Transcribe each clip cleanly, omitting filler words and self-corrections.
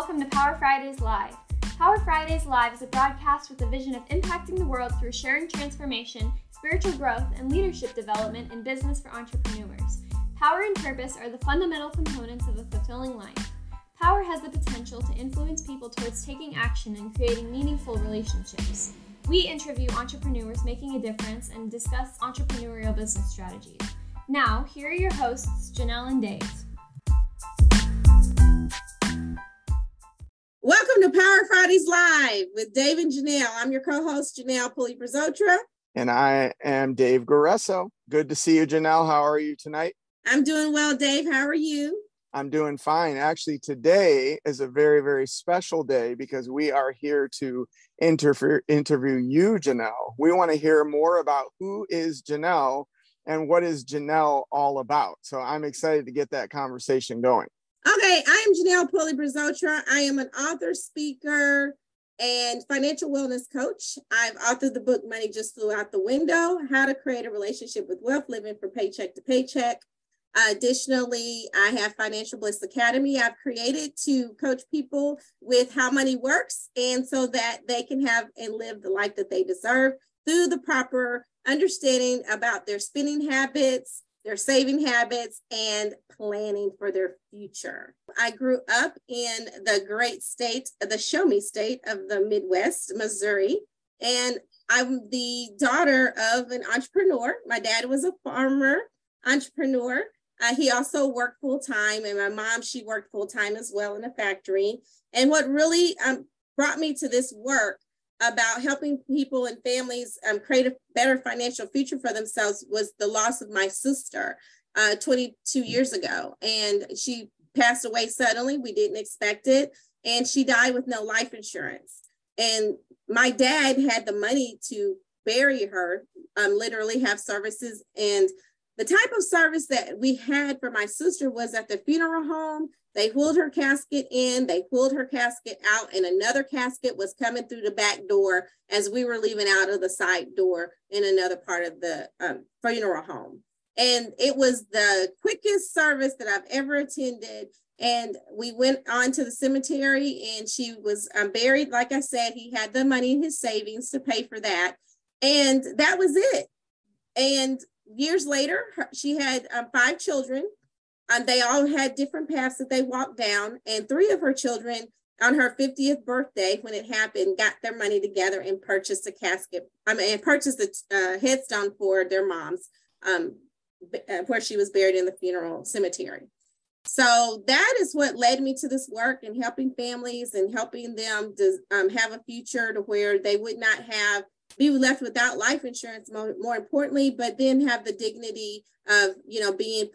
welcome to Power Fridays Live. Power Fridays Live is a broadcast with a vision of impacting the world through sharing transformation, spiritual growth, and leadership development in business for entrepreneurs. Power and purpose are the fundamental components of a fulfilling life. Power has the potential to influence people towards taking action and creating meaningful relationships. We interview entrepreneurs making a difference and discuss entrepreneurial business strategies. Now, here are your hosts, Janelle and Dave. Welcome to Power Fridays Live with Dave and Janelle. I'm your co-host, Janelle Pulley-Brizotra. And I am Dave Guerreso. Good to see you, Janelle. How are you tonight? I'm doing well, Dave. How are you? I'm doing fine. Actually, today is a very, very special day because we are here to interview you, Janelle. We want to hear more about who is Janelle and what is Janelle all about. So I'm excited to get that conversation going. Okay, I am Janelle Pulley-Brizotra. I am an author, speaker, and financial wellness coach. I've authored the book, Money Just Flew Out the Window, How to Create a Relationship with Wealth, Living from Paycheck to Paycheck. Additionally, I have Financial Bliss Academy I've created to coach people with how money works and so that they can have and live the life that they deserve through the proper understanding about their spending habits, their saving habits, and planning for their future. I grew up in the great state, the show me state of the Midwest, Missouri, and I'm the daughter of an entrepreneur. My dad was a farmer entrepreneur. He also worked full-time, and my mom, she worked full-time as well in a factory. And what really brought me to this work about helping people and families create a better financial future for themselves was the loss of my sister 22 years ago. And she passed away suddenly. We didn't expect it. And she died with no life insurance. And my dad had the money to bury her, literally have services. And the type of service that we had for my sister was at the funeral home. They wheeled her casket in, they wheeled her casket out, and another casket was coming through the back door as we were leaving out of the side door in another part of the funeral home. And it was the quickest service that I've ever attended. And we went on to the cemetery, and she was buried. Like I said, he had the money in his savings to pay for that. And that was it. And years later, she had 5 children. They all had different paths that they walked down, and 3 of her children on her 50th birthday, when it happened, got their money together and purchased a casket. Purchased a headstone for their moms, where she was buried in the funeral cemetery. So that is what led me to this work and helping families and helping them to have a future to where they would not be left without life insurance, more importantly, but then have the dignity of, being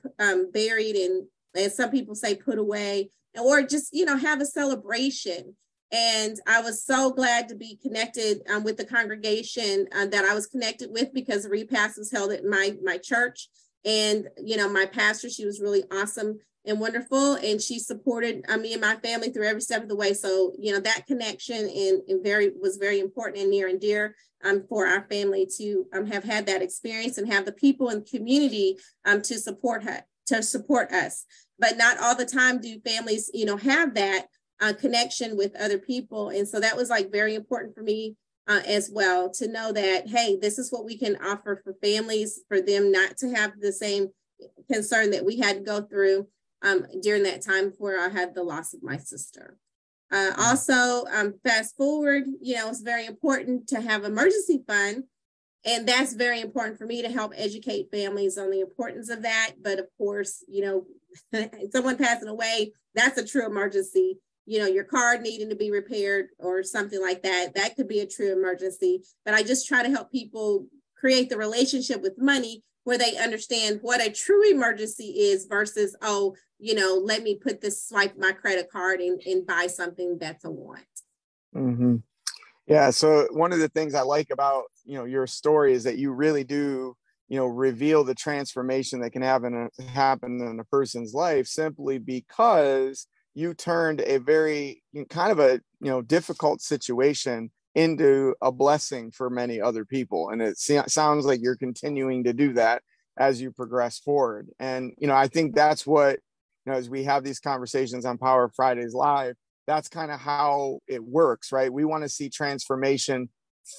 buried and some people say put away, or just, have a celebration. And I was so glad to be connected with the congregation that I was connected with, because the repast was held at my church. And, my pastor, she was really awesome and wonderful. And she supported me and my family through every step of the way. So, that connection was very important and near and dear for our family to have had that experience and have the people in the community to support us. But not all the time do families, have that connection with other people. And so that was very important for me as well, to know that, hey, this is what we can offer for families, for them not to have the same concern that we had to go through during that time where I had the loss of my sister. Fast forward, it's very important to have emergency fund. And that's very important for me to help educate families on the importance of that. But of course, someone passing away, that's a true emergency. Your car needing to be repaired or something like that, that could be a true emergency. But I just try to help people create the relationship with money where they understand what a true emergency is versus, let me swipe my credit card and buy something that's a want. Mm-hmm. Yeah. So one of the things I like about, your story is that you really do, reveal the transformation that can happen in a person's life, simply because you turned a very kind of a, difficult situation into a blessing for many other people. And it sounds like you're continuing to do that as you progress forward. And, I think that's what, as we have these conversations on Power Fridays Live, that's kind of how it works, right? We want to see transformation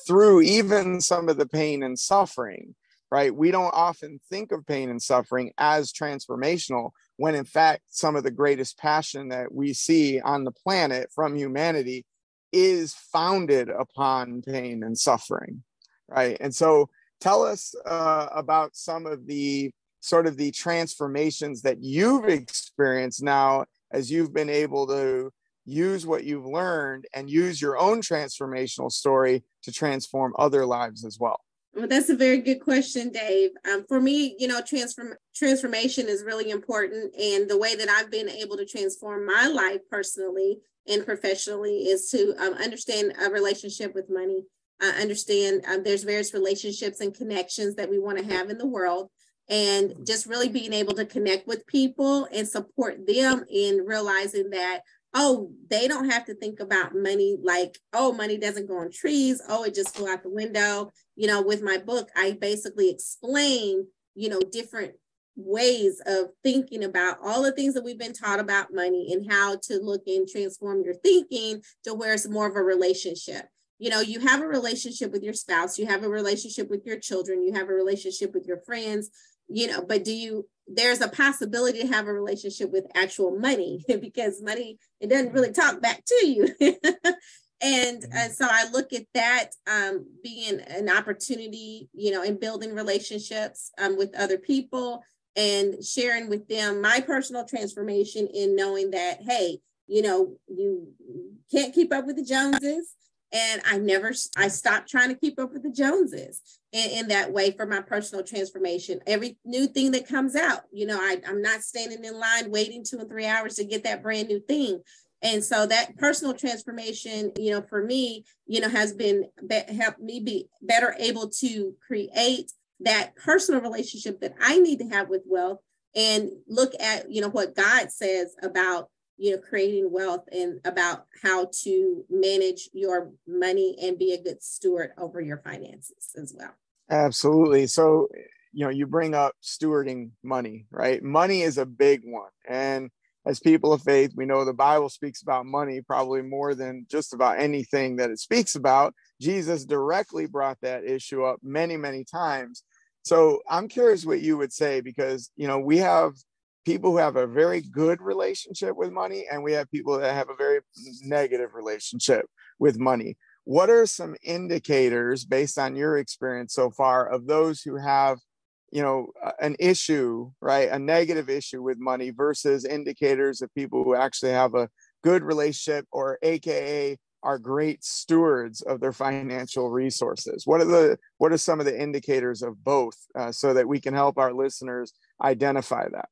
through even some of the pain and suffering, right? We don't often think of pain and suffering as transformational, when in fact, some of the greatest passion that we see on the planet from humanity is founded upon pain and suffering, right? And so tell us about some of the sort of the transformations that you've experienced now as you've been able to use what you've learned and use your own transformational story to transform other lives as well. Well, that's a very good question, Dave. For me, you know, transformation is really important. And the way that I've been able to transform my life personally and professionally is to understand a relationship with money. I understand there's various relationships and connections that we want to have in the world, and just really being able to connect with people and support them in realizing that, oh, they don't have to think about money like, oh, money doesn't go on trees. Oh, it just flew out the window. You know, with my book, I basically explain, you know, different ways of thinking about all the things that we've been taught about money and how to look and transform your thinking to where it's more of a relationship. You know, you have a relationship with your spouse, you have a relationship with your children, you have a relationship with your friends, you know, but there's a possibility to have a relationship with actual money, because money, it doesn't really talk back to you. And so I look at that being an opportunity, you know, in building relationships with other people and sharing with them my personal transformation in knowing that, hey, you know, you can't keep up with the Joneses. And I stopped trying to keep up with the Joneses in that way for my personal transformation. Every new thing that comes out, you know, I'm not standing in line waiting 2 and 3 hours to get that brand new thing. And so that personal transformation, you know, for me, you know, has been helped me be better able to create that personal relationship that I need to have with wealth and look at, you know, what God says about, you know, creating wealth and about how to manage your money and be a good steward over your finances as well. Absolutely. So, you know, you bring up stewarding money, right? Money is a big one. And as people of faith, we know the Bible speaks about money probably more than just about anything that it speaks about. Jesus directly brought that issue up many, many times. So I'm curious what you would say, because, you know, we have people who have a very good relationship with money, and we have people that have a very negative relationship with money. What are some indicators, based on your experience so far, of those who have, you know, an issue, right, a negative issue with money, versus indicators of people who actually have a good relationship, or AKA are great stewards of their financial resources? What are some of the indicators of both, so that we can help our listeners identify that?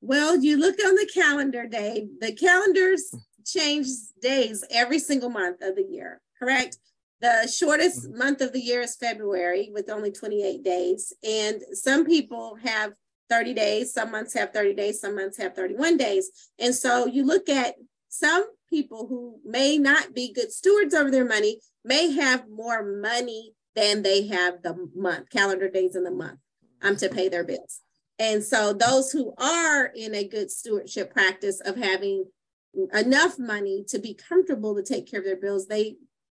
Well, you look on the calendar, Dave. The calendars change days every single month of the year, correct? The shortest month of the year is February with only 28 days. And some people have 30 days, some months have 30 days, some months have 31 days. And so you look at some people who may not be good stewards over their money, may have more money than they have the month, calendar days in the month to pay their bills. And so those who are in a good stewardship practice of having enough money to be comfortable to take care of their bills, they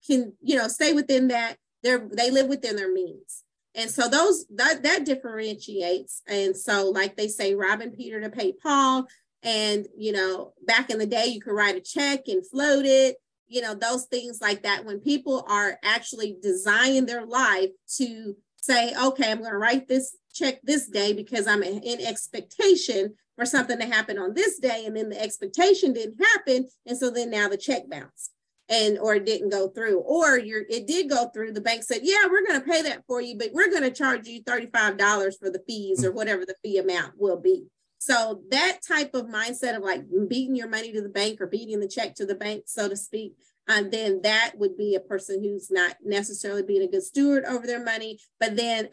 can, you know, stay within that, they live within their means. And so those, that differentiates. And so, like they say, robbing Peter to pay Paul. And, you know, back in the day, you could write a check and float it, you know, those things like that. When people are actually designing their life to say, okay, I'm going to write this check this day because I'm in expectation for something to happen on this day, and then the expectation didn't happen, and so then now the check bounced, and or it didn't go through, or it did go through. The bank said, yeah, we're going to pay that for you, but we're going to charge you $35 for the fees or whatever the fee amount will be. So that type of mindset of like beating your money to the bank or beating the check to the bank, so to speak, then that would be a person who's not necessarily being a good steward over their money. But then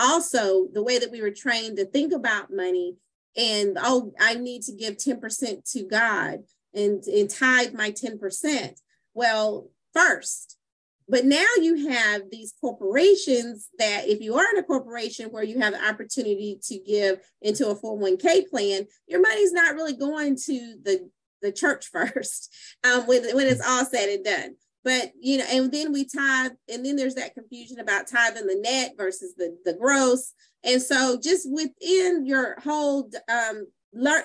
also, the way that we were trained to think about money and, oh, I need to give 10% to God and tithe my 10%. Well, first, but now you have these corporations that if you are in a corporation where you have the opportunity to give into a 401k plan, your money's not really going to the the church first when it's all said and done. But, you know, and then we tithe, and then there's that confusion about tithing the net versus the gross. And so just within your whole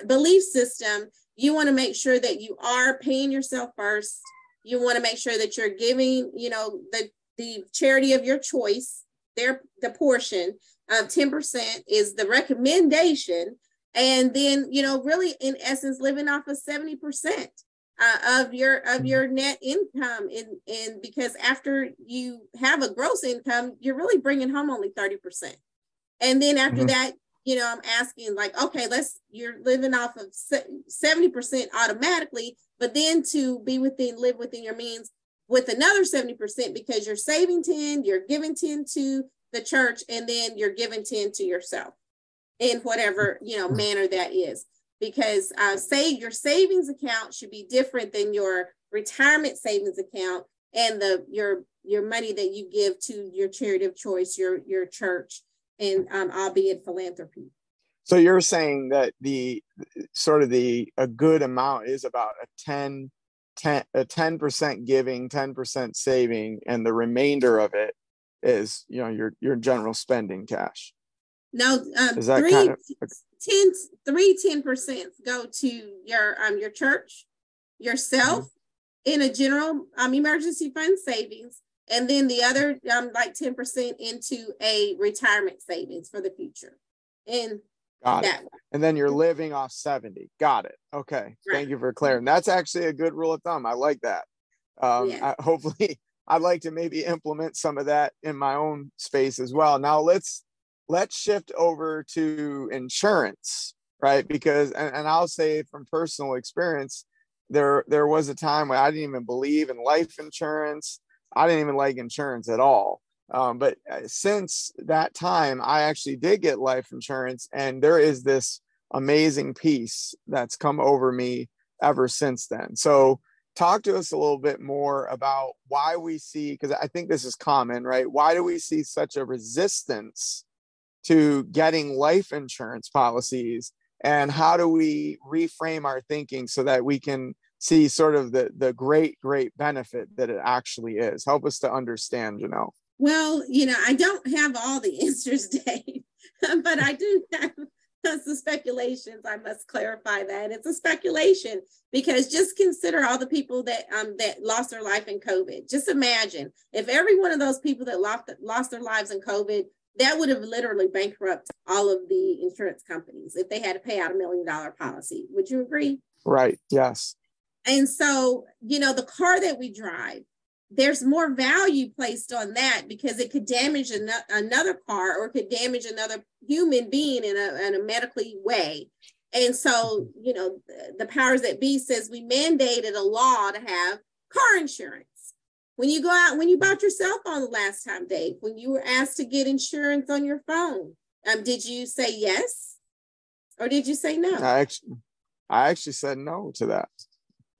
belief system, you want to make sure that you are paying yourself first. You want to make sure that you're giving, you know, the charity of your choice, the portion of 10% is the recommendation. And then, you know, really, in essence, living off of 70%. Of your net income, and because after you have a gross income, you're really bringing home only 30%, and then after that, you know, I'm asking like, okay, you're living off of 70% automatically, but then to live within your means with another 70% because you're saving 10, you're giving 10 to the church, and then you're giving 10 to yourself, in whatever manner that is. Because say your savings account should be different than your retirement savings account, and your money that you give to your charity of choice, your church, and albeit philanthropy. So you're saying that a good amount is about a 10% giving, 10% saving, and the remainder of it is your general spending cash. No, is that kind of okay? 10% go to your church, yourself, in a general emergency fund savings, and then the other 10% into a retirement savings for the future. And and then you're living off 70. Got it. Okay, right. Thank you for clearing. That's actually a good rule of thumb. I like that. Hopefully, I'd like to maybe implement some of that in my own space as well. Now Let's shift over to insurance, right? Because, and I'll say from personal experience, there was a time when I didn't even believe in life insurance. I didn't even like insurance at all. But since that time, I actually did get life insurance, and there is this amazing peace that's come over me ever since then. So talk to us a little bit more about why we see, because I think this is common, right? Why do we see such a resistance to getting life insurance policies, and how do we reframe our thinking so that we can see sort of the great benefit that it actually is? Help us to understand, Janelle. Well, I don't have all the answers, Dave, but I do have some speculations. I must clarify that it's a speculation, because just consider all the people that lost their life in COVID. Just imagine if every one of those people that lost their lives in COVID, that would have literally bankrupted all of the insurance companies if they had to pay out $1 million policy. Would you agree? Right. Yes. And so, the car that we drive, there's more value placed on that because it could damage another car, or could damage another human being in a medically way. And so, the powers that be says we mandated a law to have car insurance. When you go out, when you bought your cell phone the last time, Dave, when you were asked to get insurance on your phone, did you say yes, or did you say no? I actually said no to that.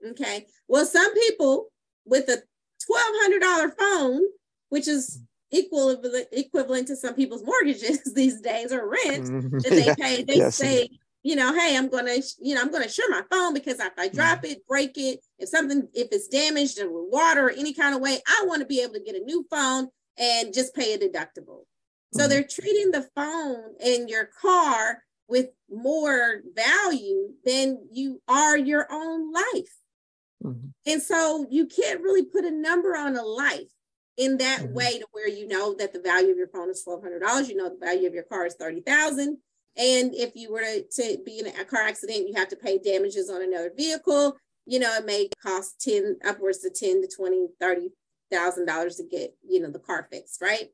Okay. Well, some people with a $1,200 phone, which is equivalent to some people's mortgages these days, or rent that they pay, they say, hey, I'm going to insure my phone, because if I drop it, break it, if it's damaged or with water or any kind of way, I want to be able to get a new phone and just pay a deductible. So they're treating the phone and your car with more value than you are your own life. And so you can't really put a number on a life in that way, to where you know that the value of your phone is $1,200, the value of your car is $30,000. And if you were to be in a car accident, you have to pay damages on another vehicle. It may cost upwards to $10,000 to $20,000, $30,000 to get, the car fixed, right?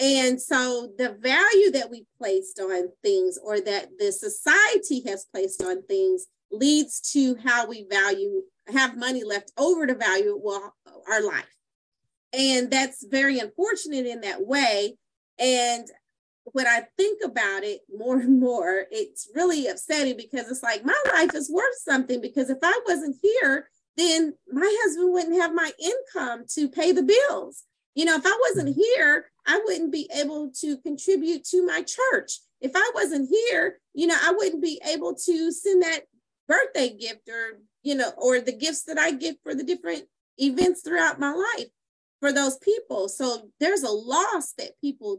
And so the value that we placed on things, or that the society has placed on things, leads to how we have money left over to value our life. And that's very unfortunate in that way. And when I think about it more and more, it's really upsetting, because it's like, my life is worth something, because if I wasn't here, then my husband wouldn't have my income to pay the bills. If I wasn't here, I wouldn't be able to contribute to my church. If I wasn't here, I wouldn't be able to send that birthday gift, or, you know, or the gifts that I get for the different events throughout my life for those people. So there's a loss that people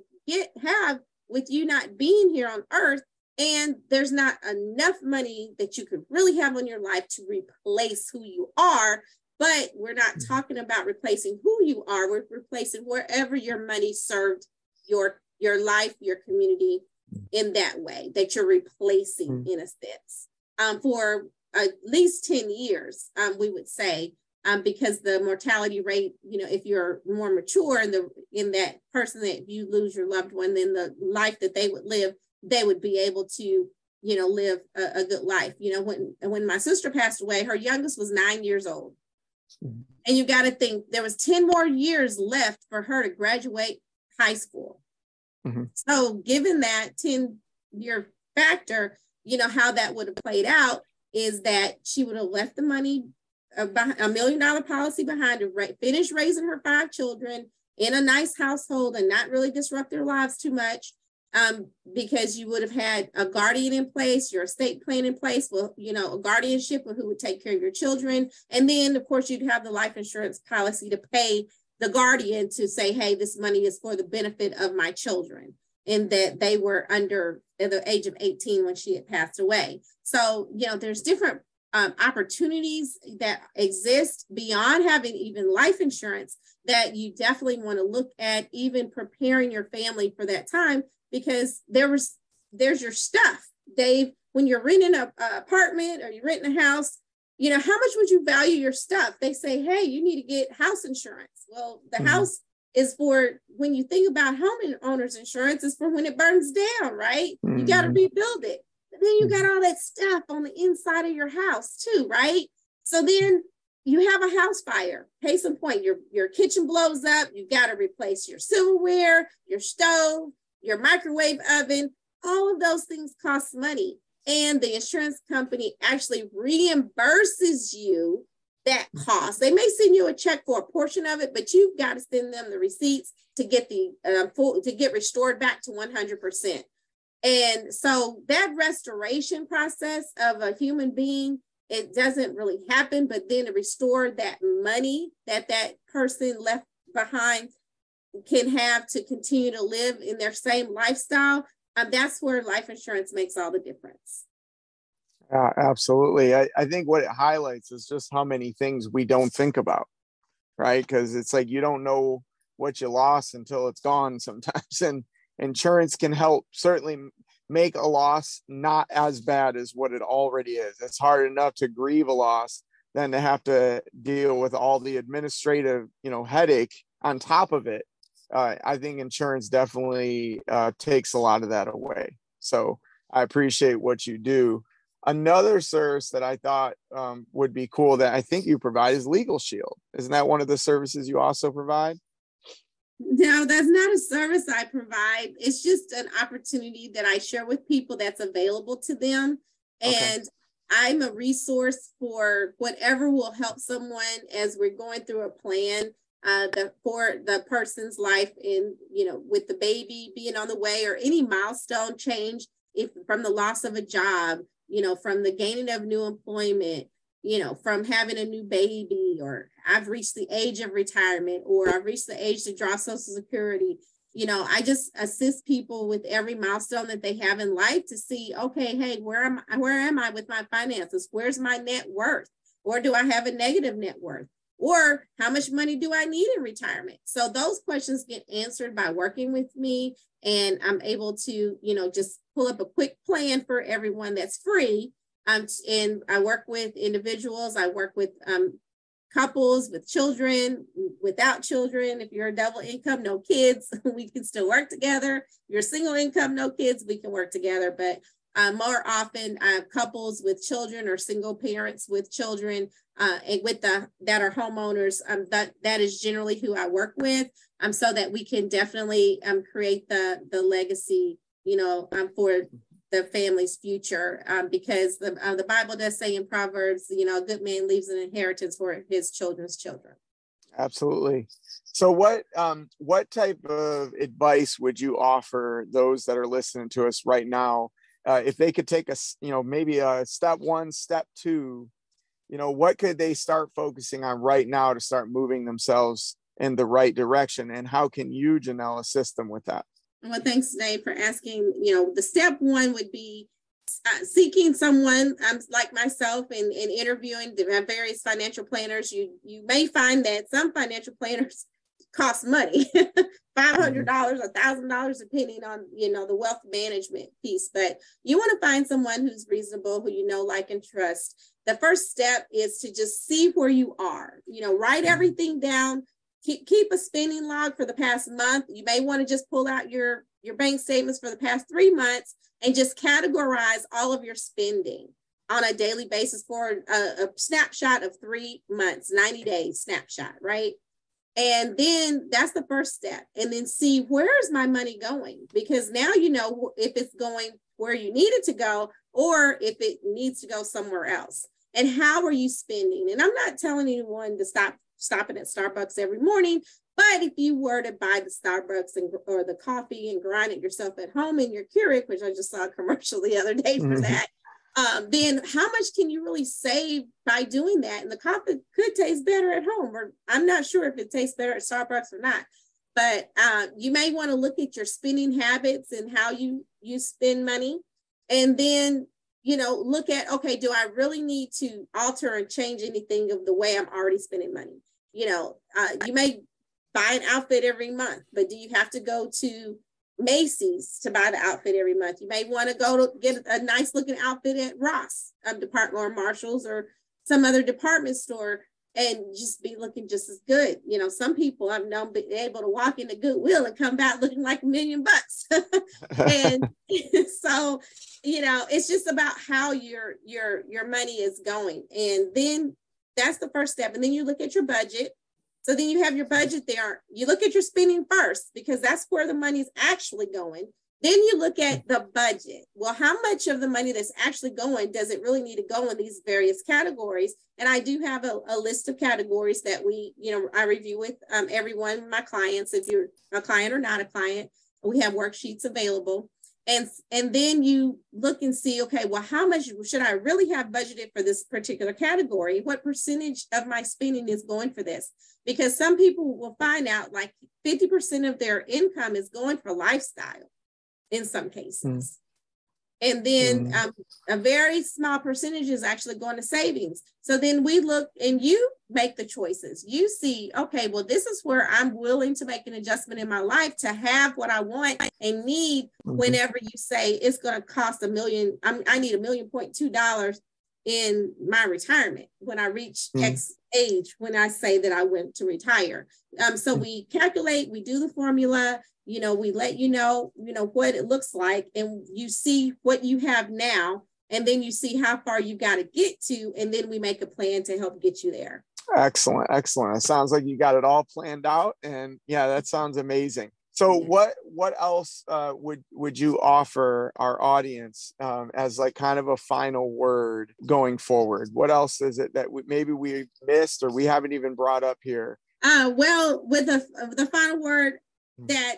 have with you not being here on earth, and there's not enough money that you could really have on your life to replace who you are. But we're not talking about replacing who you are. We're replacing wherever your money served your life, your community in that way that you're replacing, in a sense, for at least 10 years, we would say, because the mortality rate, you know, if you're more mature in that person that you lose your loved one, then the life that they would live, they would be able to, you know, live a good life. You know, when my sister passed away, her youngest was 9 years old. And you got to think there was 10 more years left for her to graduate high school. So given that 10-year factor, you know, how that would have played out is that she would have left the money, a $1 million policy behind to finish raising her 5 children in a nice household and not really disrupt their lives too much, because you would have had a guardian in place, your estate plan in place, well, you know, a guardianship who would take care of your children. And then, of course, you'd have the life insurance policy to pay the guardian to say, hey, this money is for the benefit of my children, and that they were under the age of 18 when she had passed away. So, you know, there's different opportunities that exist beyond having even life insurance that you definitely want to look at, even preparing your family for that time, because there's your stuff, Dave. When you're renting an apartment or you're renting a house, you know, how much would you value your stuff? They say, hey, you need to get house insurance. Well, the house is for, when you think about homeowner's insurance, is for when it burns down, right? You got to rebuild it. But then you got all that stuff on the inside of your house too, right? So then you have a house fire. Case in point, your kitchen blows up. You got to replace your silverware, your stove, your microwave oven. All of those things cost money. And the insurance company actually reimburses you that cost. They may send you a check for a portion of it, but you've got to send them the receipts to get the to get restored back to 100%. And so that restoration process of a human being, it doesn't really happen. But then to restore that money that that person left behind can have to continue to live in their same lifestyle. That's where life insurance makes all the difference. Yeah, absolutely. I think what it highlights is just how many things we don't think about, right? Because it's like, you don't know what you lost until it's gone sometimes. And insurance can help certainly make a loss not as bad as what it already is. It's hard enough to grieve a loss than to have to deal with all the administrative, you know, headache on top of it. I think insurance definitely takes a lot of that away. So I appreciate what you do. Another service that I thought would be cool that I think you provide is Legal Shield. Isn't that one of the services you also provide? No, that's not a service I provide. It's just an opportunity that I share with people that's available to them. And I'm a resource for whatever will help someone as we're going through a plan. For the person's life, and, you know, with the baby being on the way, or any milestone change, if from the loss of a job, you know, from the gaining of new employment, you know, from having a new baby, or I've reached the age of retirement, or I've reached the age to draw Social Security. You know, I just assist people with every milestone that they have in life to see, okay, hey, where am I with my finances? Where's my net worth? Or do I have a negative net worth? Or how much money do I need in retirement? So those questions get answered by working with me, and I'm able to, you know, just pull up a quick plan for everyone that's free. And I work with individuals, I work with couples, with children, without children. If you're a double income, no kids, we can still work together. If you're single income, no kids, we can work together. But more often, couples with children or single parents with children and with that are homeowners. That is generally who I work with, so that we can definitely create the legacy, you know, for the family's future. Because the Bible does say in Proverbs, you know, a good man leaves an inheritance for his children's children. Absolutely. So what type of advice would you offer those that are listening to us right now if they could take a, maybe a step one, step two, what could they start focusing on right now to start moving themselves in the right direction? And how can you, Janelle, assist them with that? Well, thanks, Dave, for asking. The step one would be seeking someone like myself and interviewing the various financial planners. You may find that some financial planners cost money, $500, $1,000, depending on, the wealth management piece. But you want to find someone who's reasonable, who you know, like, and trust. The first step is to just see where you are, write everything down, keep a spending log for the past month. You may want to just pull out your bank statements for the past 3 months and just categorize all of your spending on a daily basis for a snapshot of 3 months, 90-day snapshot, right? And then that's the first step. And then see, where is my money going? Because now you know if it's going where you need it to go or if it needs to go somewhere else. And how are you spending? And I'm not telling anyone to stop stopping at Starbucks every morning, but if you were to buy the Starbucks or the coffee and grind it yourself at home in your Keurig, which I just saw a commercial the other day for that, then how much can you really save by doing that? And the coffee could taste better at home, or I'm not sure if it tastes better at Starbucks or not, but you may want to look at your spending habits and how you spend money. And then, look at, okay, do I really need to alter and change anything of the way I'm already spending money? You may buy an outfit every month, but do you have to go to Macy's to buy the outfit every month? You may want to go to get a nice looking outfit at Ross department or Marshall's or some other department store and just be looking just as good. Some people I've known been able to walk into Goodwill and come back looking like $1 million. And so, it's just about how your money is going. And then that's the first step. And then you look at your budget. So then you have your budget there. You look at your spending first because that's where the money's actually going. Then you look at the budget. Well, how much of the money that's actually going does it really need to go in these various categories? And I do have a list of categories that I review with everyone of my clients. If you're a client or not a client, we have worksheets available. And then you look and see, okay, well, how much should I really have budgeted for this particular category? What percentage of my spending is going for this? Because some people will find out like 50% of their income is going for lifestyle in some cases. And then a very small percentage is actually going to savings. So then we look and you make the choices. You see, okay, well, this is where I'm willing to make an adjustment in my life to have what I want and need whenever you say it's going to cost $1 million. I need $1.2 million in my retirement when I reach X age, when I say that I went to retire. So we calculate, we do the formula. We let what it looks like, and you see what you have now, and then you see how far you got to get to, and then we make a plan to help get you there. Excellent. Excellent. It sounds like you got it all planned out. And yeah, that sounds amazing. So what else would you offer our audience as like kind of a final word going forward? What else is it that maybe we missed or we haven't even brought up here? Well, with the final word that,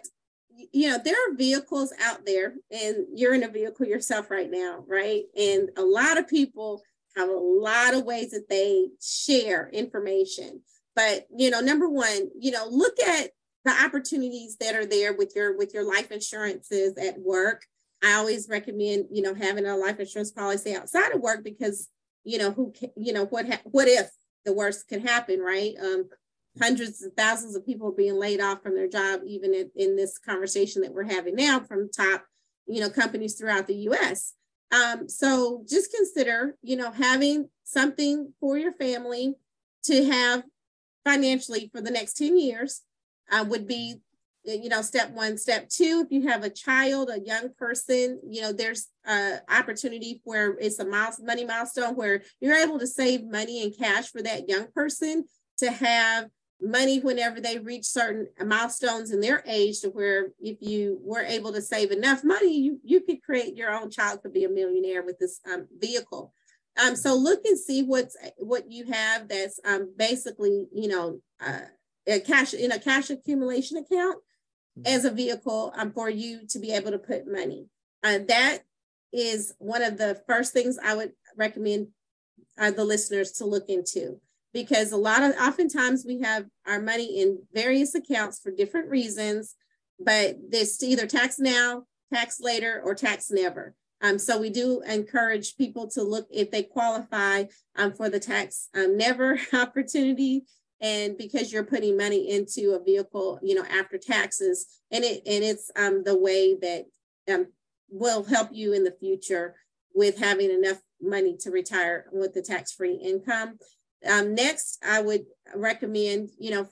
there are vehicles out there, and you're in a vehicle yourself right now, right? And a lot of people have a lot of ways that they share information. But, number one, look at the opportunities that are there with your life insurances at work. I always recommend, having a life insurance policy outside of work because, what if the worst could happen, right? Hundreds of thousands of people being laid off from their job, even in this conversation that we're having now from top, companies throughout the U.S. So just consider, having something for your family to have financially for the next 10 years would be, step one. Step two, if you have a child, a young person, there's an opportunity where it's a money milestone where you're able to save money in cash for that young person to have money whenever they reach certain milestones in their age to where if you were able to save enough money, you could create your own child could be a millionaire with this vehicle. So look and see what you have that's basically, a cash accumulation account as a vehicle for you to be able to put money. That is one of the first things I would recommend the listeners to look into, because oftentimes we have our money in various accounts for different reasons, but this either tax now, tax later, or tax never. So we do encourage people to look if they qualify for the tax never opportunity, and because you're putting money into a vehicle, you know, after taxes, and it's the way that will help you in the future with having enough money to retire with the tax-free income. Next, I would recommend, you know,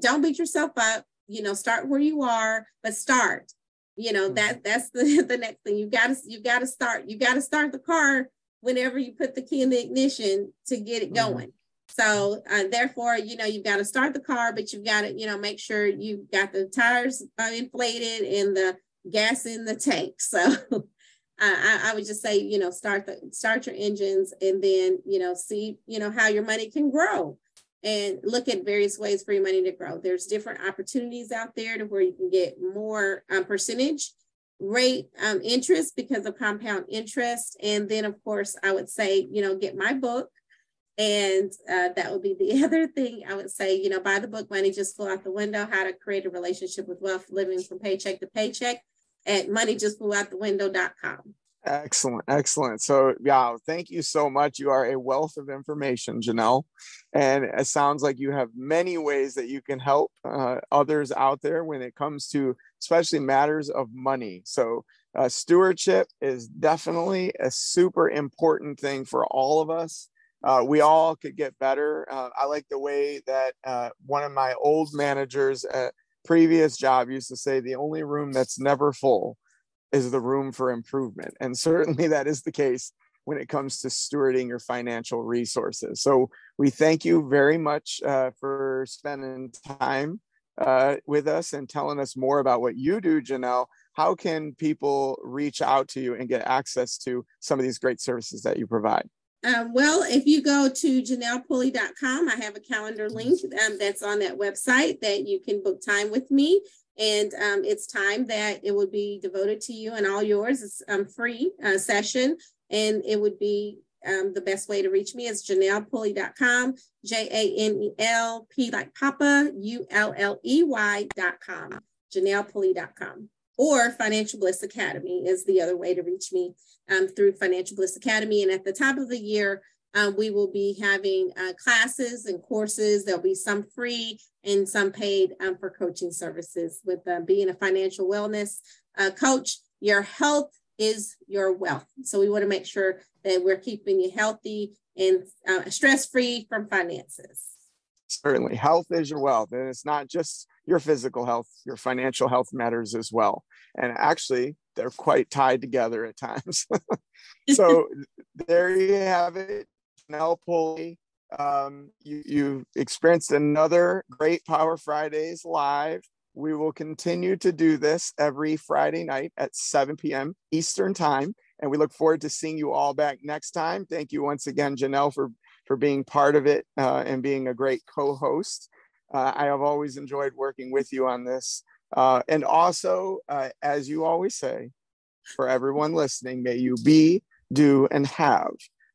don't beat yourself up. You know, start where you are, but start. You know, that's the next thing. You've got to start. You got to start the car whenever you put the key in the ignition to get it going. So therefore, you know, you've got to start the car, but you've got to, you know, make sure you've got the tires inflated and the gas in the tank. So I would just say, you know, start your engines, and then, you know, see, you know, how your money can grow, and look at various ways for your money to grow. There's different opportunities out there to where you can get more percentage rate interest because of compound interest. And then, of course, I would say, you know, get my book. And that would be the other thing I would say, you know, buy the book, Money Just Flew Out the Window, How to Create a Relationship with Wealth, Living from Paycheck to Paycheck, at moneyjustflewoutthewindow.com. Excellent. Excellent. So, yeah, thank you so much. You are a wealth of information, Janelle. And it sounds like you have many ways that you can help others out there when it comes to especially matters of money. So stewardship is definitely a super important thing for all of us. We all could get better. I like the way that one of my old managers at previous job used to say, the only room that's never full is the room for improvement. And certainly that is the case when it comes to stewarding your financial resources. So we thank you very much for spending time with us and telling us more about what you do, Janelle. How can people reach out to you and get access to some of these great services that you provide? Well, if you go to JanellePulley.com, I have a calendar link that's on that website that you can book time with me. And it's time that it would be devoted to you and all yours. It's a free session. And it would be the best way to reach me is JanellePulley.com, Janel, P like Papa, Ulley.com, JanellePulley.com. Or Financial Bliss Academy is the other way to reach me through Financial Bliss Academy. And at the top of the year, we will be having classes and courses. There'll be some free and some paid for coaching services with being a financial wellness coach. Your health is your wealth. So we want to make sure that we're keeping you healthy and stress-free from finances. Certainly. Health is your wealth. And it's not just your physical health, your financial health matters as well. And actually, they're quite tied together at times. So there you have it, Janelle Pulley. You've experienced another great Power Fridays Live. We will continue to do this every Friday night at 7 p.m. Eastern Time. And we look forward to seeing you all back next time. Thank you once again, Janelle, for being part of it and being a great co-host. I have always enjoyed working with you on this. And also, as you always say, for everyone listening, may you be, do, and have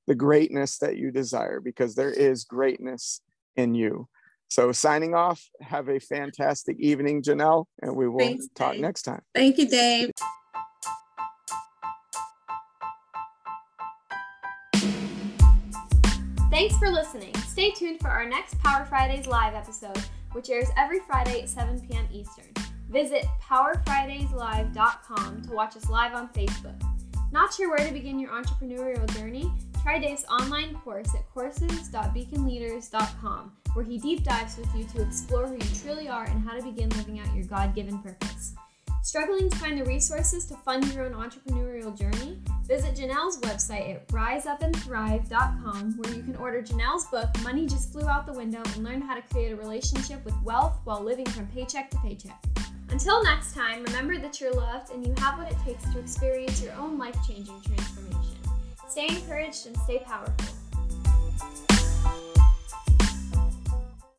the greatness that you desire, because there is greatness in you. So signing off, have a fantastic evening, Janelle, and we will talk next time. Thank you, Dave. Thanks for listening. Stay tuned for our next Power Fridays Live episode, which airs every Friday at 7 p.m. Eastern. Visit PowerFridaysLive.com to watch us live on Facebook. Not sure where to begin your entrepreneurial journey? Try Dave's online course at courses.beaconleaders.com, where he deep dives with you to explore who you truly are and how to begin living out your God-given purpose. Struggling to find the resources to fund your own entrepreneurial journey? Visit Janelle's website at riseupandthrive.com, where you can order Janelle's book, Money Just Flew Out the Window, and learn how to create a relationship with wealth while living from paycheck to paycheck. Until next time, remember that you're loved and you have what it takes to experience your own life-changing transformation. Stay encouraged and stay powerful.